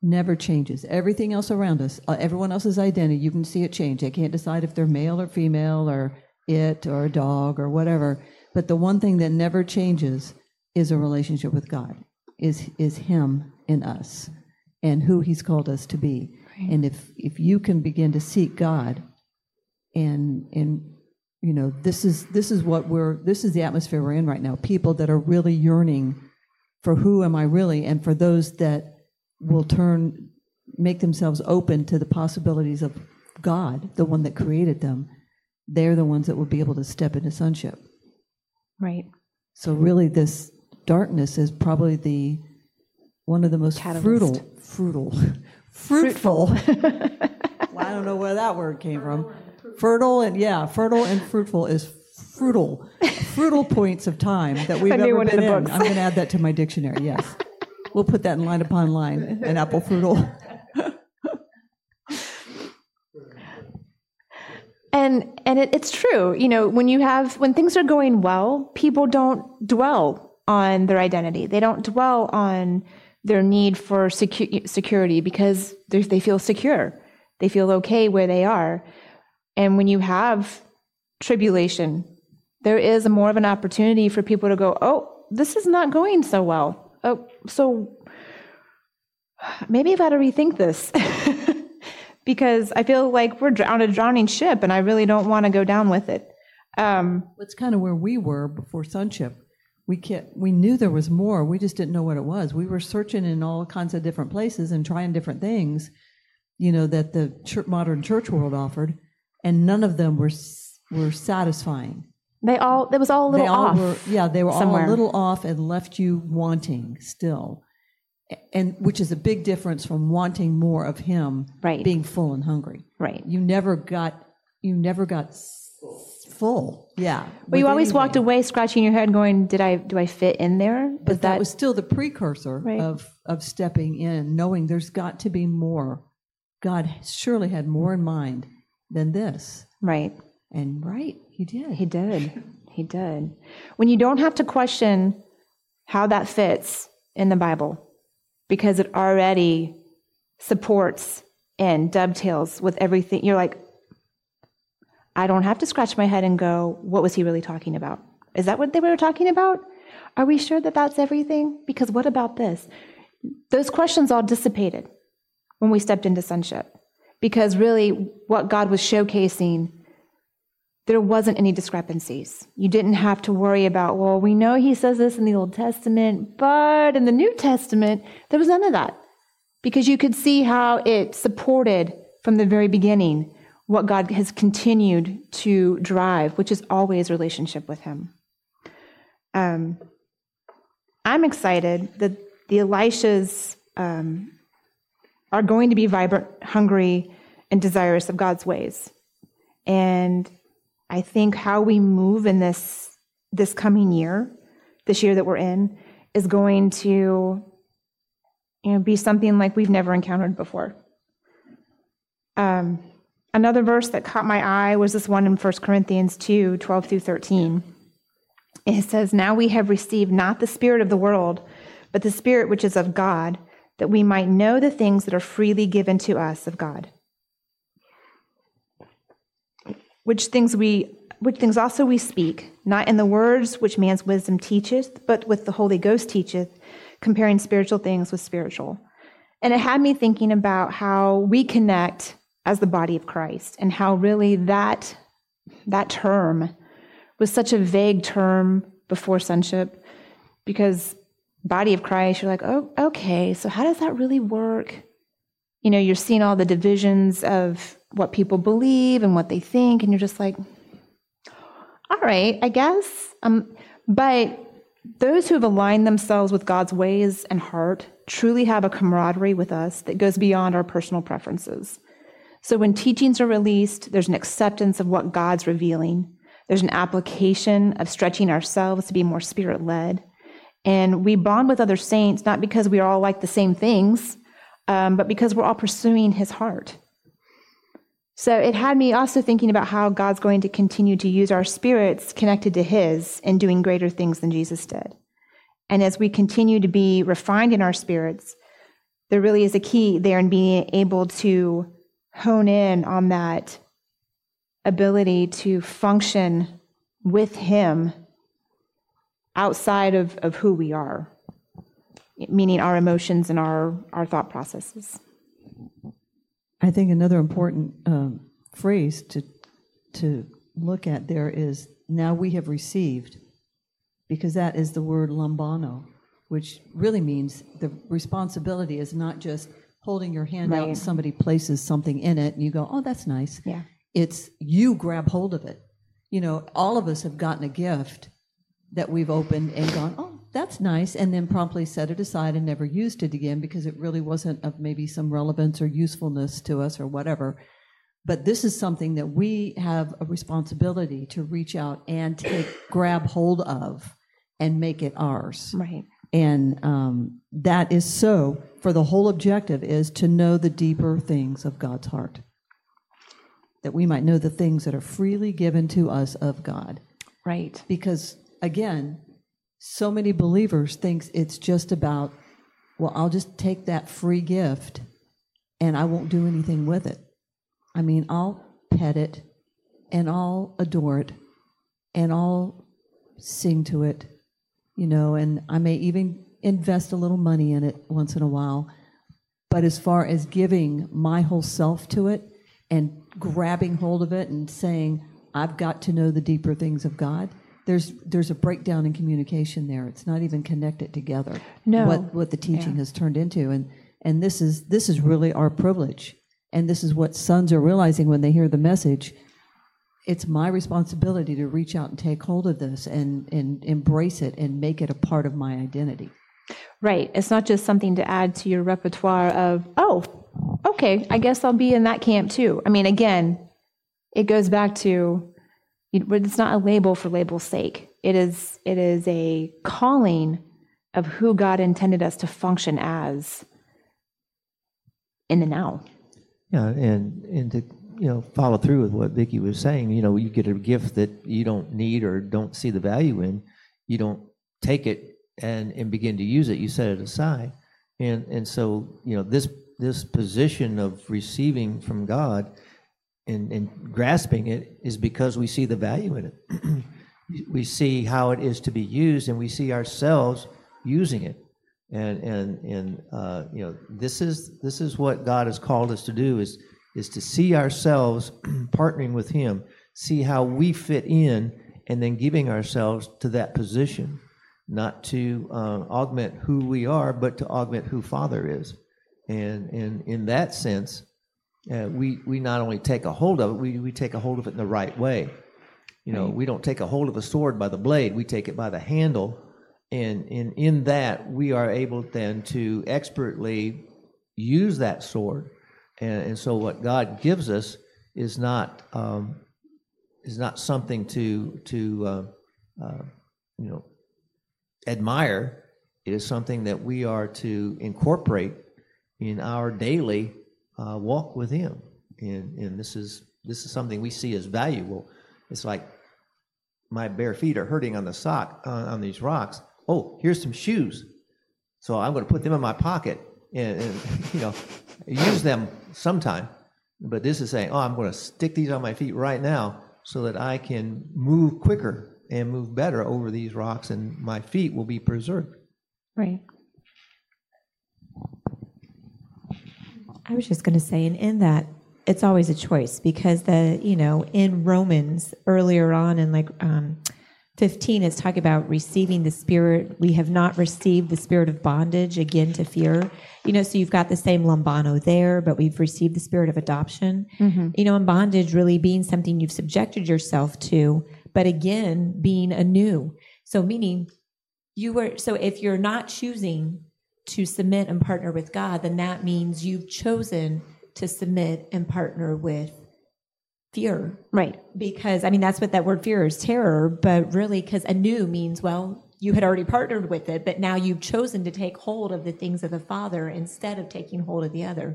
never changes. Everything else around us, everyone else's identity, you can see it change. They can't decide if they're male or female or it or a dog or whatever. But the one thing that never changes is a relationship with God, is is him in us and who he's called us to be. Right. And if, if you can begin to seek God and, and you know, this is this is what we're, this is the atmosphere we're in right now, people that are really yearning for who am I really, and for those that will turn, make themselves open to the possibilities of God, the one that created them, they're the ones that will be able to step into sonship. Right. So really this darkness is probably the one of the most fruitful, fruitful, fruitful. Well, I don't know where that word came from. Fertile and yeah, fertile and fruitful is fruitful, fruitful points of time that we've ever been in. in. I'm going to add that to my dictionary. Yes, we'll put that in line upon line. An apple fruitful. And and it, it's true, you know, when you have when things are going well, people don't dwell on their identity. They don't dwell on their need for secu- security because they feel secure. They feel okay where they are. And when you have tribulation, there is more of an opportunity for people to go, oh, this is not going so well. Oh, so maybe I've got to rethink this. Because I feel like we're on a drowning ship, and I really don't want to go down with it. Um, That's kind of where we were before Sonship. We can't, we knew there was more. We just didn't know what it was. We were searching in all kinds of different places and trying different things, you know, that the church, modern church world offered, and none of them were were satisfying. They all, it was all a little they all off. Were, yeah, they were somewhere. all a little off and left you wanting still. And which is a big difference from wanting more of him, right. Being full and hungry. Right. You never got, you never got full. Yeah. Well, you always anything. walked away scratching your head, going, "Did I? Do I fit in there?" But that, that was still the precursor right. of of stepping in, knowing there's got to be more. God surely had more in mind than this. Right. And right, he did. He did. He did. When you don't have to question how that fits in the Bible. Because it already supports and dovetails with everything. You're like, I don't have to scratch my head and go, what was he really talking about? Is that what they were talking about? Are we sure that that's everything? Because what about this? Those questions all dissipated when we stepped into sonship. Because really what God was showcasing, there wasn't any discrepancies. You didn't have to worry about, well, we know he says this in the Old Testament, but in the New Testament, there was none of that. Because you could see how it supported from the very beginning what God has continued to drive, which is always relationship with him. Um, I'm excited that the Elishas um, are going to be vibrant, hungry, and desirous of God's ways. And I think how we move in this this coming year, this year that we're in, is going to, you know, be something like we've never encountered before. Um, another verse that caught my eye was this one in First Corinthians two, twelve through thirteen. It says, "Now we have received not the spirit of the world, but the spirit which is of God, that we might know the things that are freely given to us of God. Which things we, which things also we speak, not in the words which man's wisdom teacheth, but with the Holy Ghost teacheth, comparing spiritual things with spiritual." And it had me thinking about how we connect as the body of Christ, and how really that that term was such a vague term before sonship, because body of Christ, you're like, oh, okay, so how does that really work? You know, you're seeing all the divisions of what people believe and what they think, and you're just like, all right, I guess. Um, but those who have aligned themselves with God's ways and heart truly have a camaraderie with us that goes beyond our personal preferences. So when teachings are released, there's an acceptance of what God's revealing. There's an application of stretching ourselves to be more spirit-led. And we bond with other saints, not because we are all like the same things, um, but because we're all pursuing his heart. So it had me also thinking about how God's going to continue to use our spirits connected to his in doing greater things than Jesus did. And as we continue to be refined in our spirits, there really is a key there in being able to hone in on that ability to function with him outside of, of who we are, meaning our emotions and our, our thought processes. I think another important um, phrase to to look at there is, now we have received, because that is the word lambano, which really means the responsibility is not just holding your hand right. out and somebody places something in it and you go, oh, that's nice. Yeah. It's you grab hold of it. You know, all of us have gotten a gift that we've opened and gone, oh, that's nice, and then promptly set it aside and never used it again because it really wasn't of maybe some relevance or usefulness to us or whatever. But this is something that we have a responsibility to reach out and take, grab hold of and make it ours. Right. And um, that is so, for the whole objective is to know the deeper things of God's heart, that we might know the things that are freely given to us of God. Right. Because, again, so many believers think it's just about, well, I'll just take that free gift and I won't do anything with it. I mean, I'll pet it and I'll adore it and I'll sing to it, you know, and I may even invest a little money in it once in a while. But as far as giving my whole self to it and grabbing hold of it and saying, I've got to know the deeper things of God, There's there's a breakdown in communication there. It's not even connected together. No. What what the teaching yeah. has turned into, and and this is this is really our privilege, and this is what sons are realizing when they hear the message. It's my responsibility to reach out and take hold of this and and embrace it and make it a part of my identity. Right. It's not just something to add to your repertoire of, oh, okay, I guess I'll be in that camp too. I mean, again, it goes back to, it's not a label for label's sake. It is it is a calling of who God intended us to function as in the now. Yeah, and, and to you know follow through with what Vicki was saying, you know, you get a gift that you don't need or don't see the value in, you don't take it and, and begin to use it. You set it aside. And and so, you know, this this position of receiving from God And, and grasping it is because we see the value in it. We see how it is to be used, and we see ourselves using it. And and and uh, you know, this is this is what God has called us to do: is is to see ourselves partnering with Him, see how we fit in, and then giving ourselves to that position, not to uh, augment who we are, but to augment who Father is. And and in that sense. Uh, we, we not only take a hold of it, we, we take a hold of it in the right way. You know, right. We don't take a hold of a sword by the blade, we take it by the handle. And, and in that, we are able then to expertly use that sword. And, and so what God gives us is not um, is not something to, to uh, uh, you know, admire. It is something that we are to incorporate in our daily Uh, walk with Him, and and this is this is something we see as valuable. It's like my bare feet are hurting on the sock uh, on these rocks. Oh, here's some shoes, so I'm going to put them in my pocket and, and you know use them sometime. But this is saying, oh, I'm going to stick these on my feet right now so that I can move quicker and move better over these rocks, and my feet will be preserved. Right. I was just going to say, and in that, it's always a choice because the, you know, in Romans earlier on in like um, fifteen, it's talking about receiving the spirit. We have not received the spirit of bondage again to fear, you know, so you've got the same lambano there, but we've received the spirit of adoption, mm-hmm. you know, and bondage really being something you've subjected yourself to, but again, being anew. So meaning you were, so if you're not choosing to submit and partner with God, then that means you've chosen to submit and partner with fear. Right. Because, I mean, that's what that word fear is, terror, but really because anew means, well, you had already partnered with it, but now you've chosen to take hold of the things of the Father instead of taking hold of the other.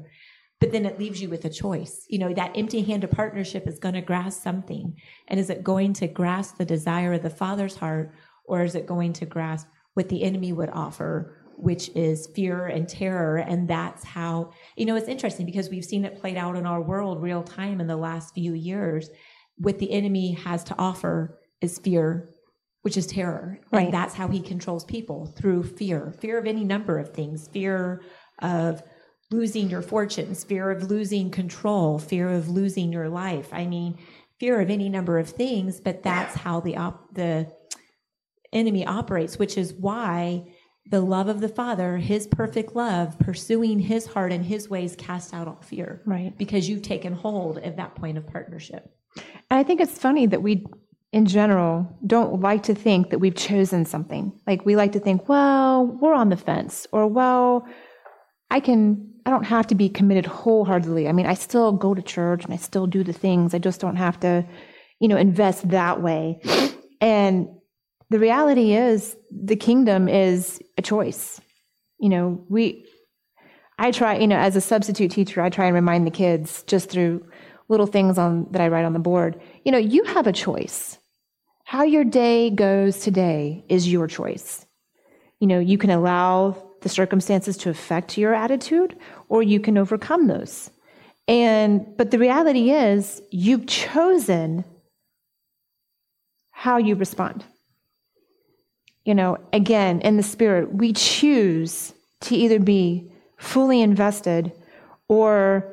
But then it leaves you with a choice. You know, that empty-handed partnership is going to grasp something. And is it going to grasp the desire of the Father's heart, or is it going to grasp what the enemy would offer, which is fear and terror? And that's how, you know, it's interesting because we've seen it played out in our world real time in the last few years. What the enemy has to offer is fear, which is terror. Right. And that's how he controls people, through fear, fear of any number of things, fear of losing your fortunes, fear of losing control, fear of losing your life. I mean, fear of any number of things, but that's how the op- the enemy operates, which is why the love of the Father, His perfect love, pursuing His heart and His ways, cast out all fear. Right. Because you've taken hold of that point of partnership. And I think it's funny that we in general, don't like to think that we've chosen something. Like, we like to think, well, we're on the fence, or, well, I can, I don't have to be committed wholeheartedly. I mean, I still go to church and I still do the things. I just don't have to, you know, invest that way. And the reality is, the kingdom is a choice. You know, we, I try, you know, as a substitute teacher, I try and remind the kids just through little things on that I write on the board. You know, you have a choice. How your day goes today is your choice. You know, you can allow the circumstances to affect your attitude, or you can overcome those. And, but the reality is, you've chosen how you respond. You know, again, in the Spirit, we choose to either be fully invested, or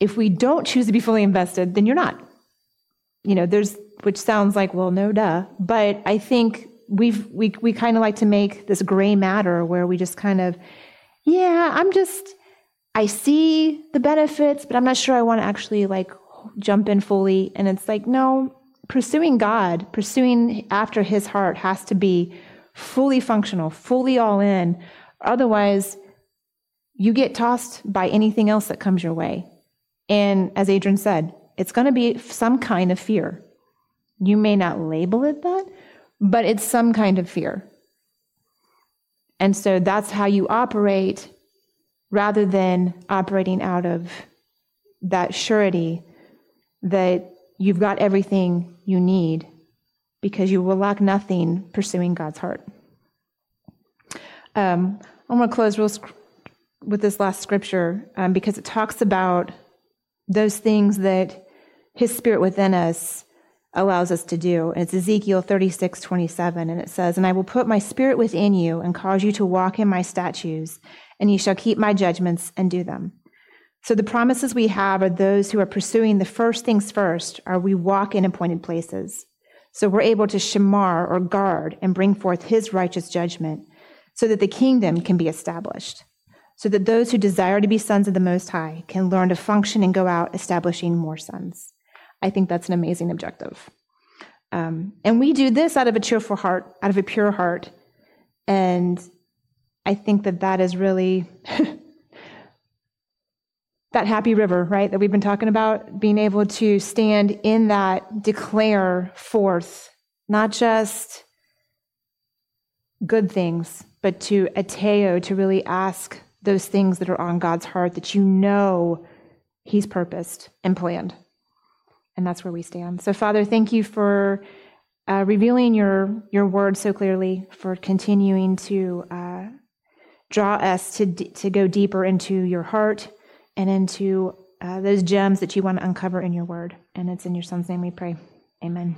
if we don't choose to be fully invested, then you're not. You know, there's, which sounds like, well, no, duh. But I think we've, we we kind of like to make this gray matter where we just kind of, yeah, I'm just, I see the benefits, but I'm not sure I want to actually like jump in fully. And it's like, no, pursuing God, pursuing after his heart has to be fully functional, fully all in. Otherwise, you get tossed by anything else that comes your way. And as Adrian said, it's going to be some kind of fear. You may not label it that, but it's some kind of fear. And so that's how you operate, rather than operating out of that surety that you've got everything you need, because you will lack nothing pursuing God's heart. Um, I'm going to close real sc- with this last scripture um, because it talks about those things that his Spirit within us allows us to do. And it's Ezekiel thirty-six twenty-seven, and it says, "And I will put my Spirit within you and cause you to walk in my statutes, and you shall keep my judgments and do them." So the promises we have are those who are pursuing the first things first, are we walk in appointed places. So we're able to shemar, or guard, and bring forth his righteous judgment, so that the kingdom can be established, so that those who desire to be sons of the Most High can learn to function and go out establishing more sons. I think that's an amazing objective. Um, and we do this out of a cheerful heart, out of a pure heart. And I think that that is really that happy river, right, that we've been talking about, being able to stand in that, declare forth, not just good things, but to ateo, to really ask those things that are on God's heart that you know he's purposed and planned. And that's where we stand. So, Father, thank you for uh, revealing your your word so clearly, for continuing to uh, draw us to d- to go deeper into your heart and into uh, those gems that you want to uncover in your word. And it's in your Son's name we pray. Amen.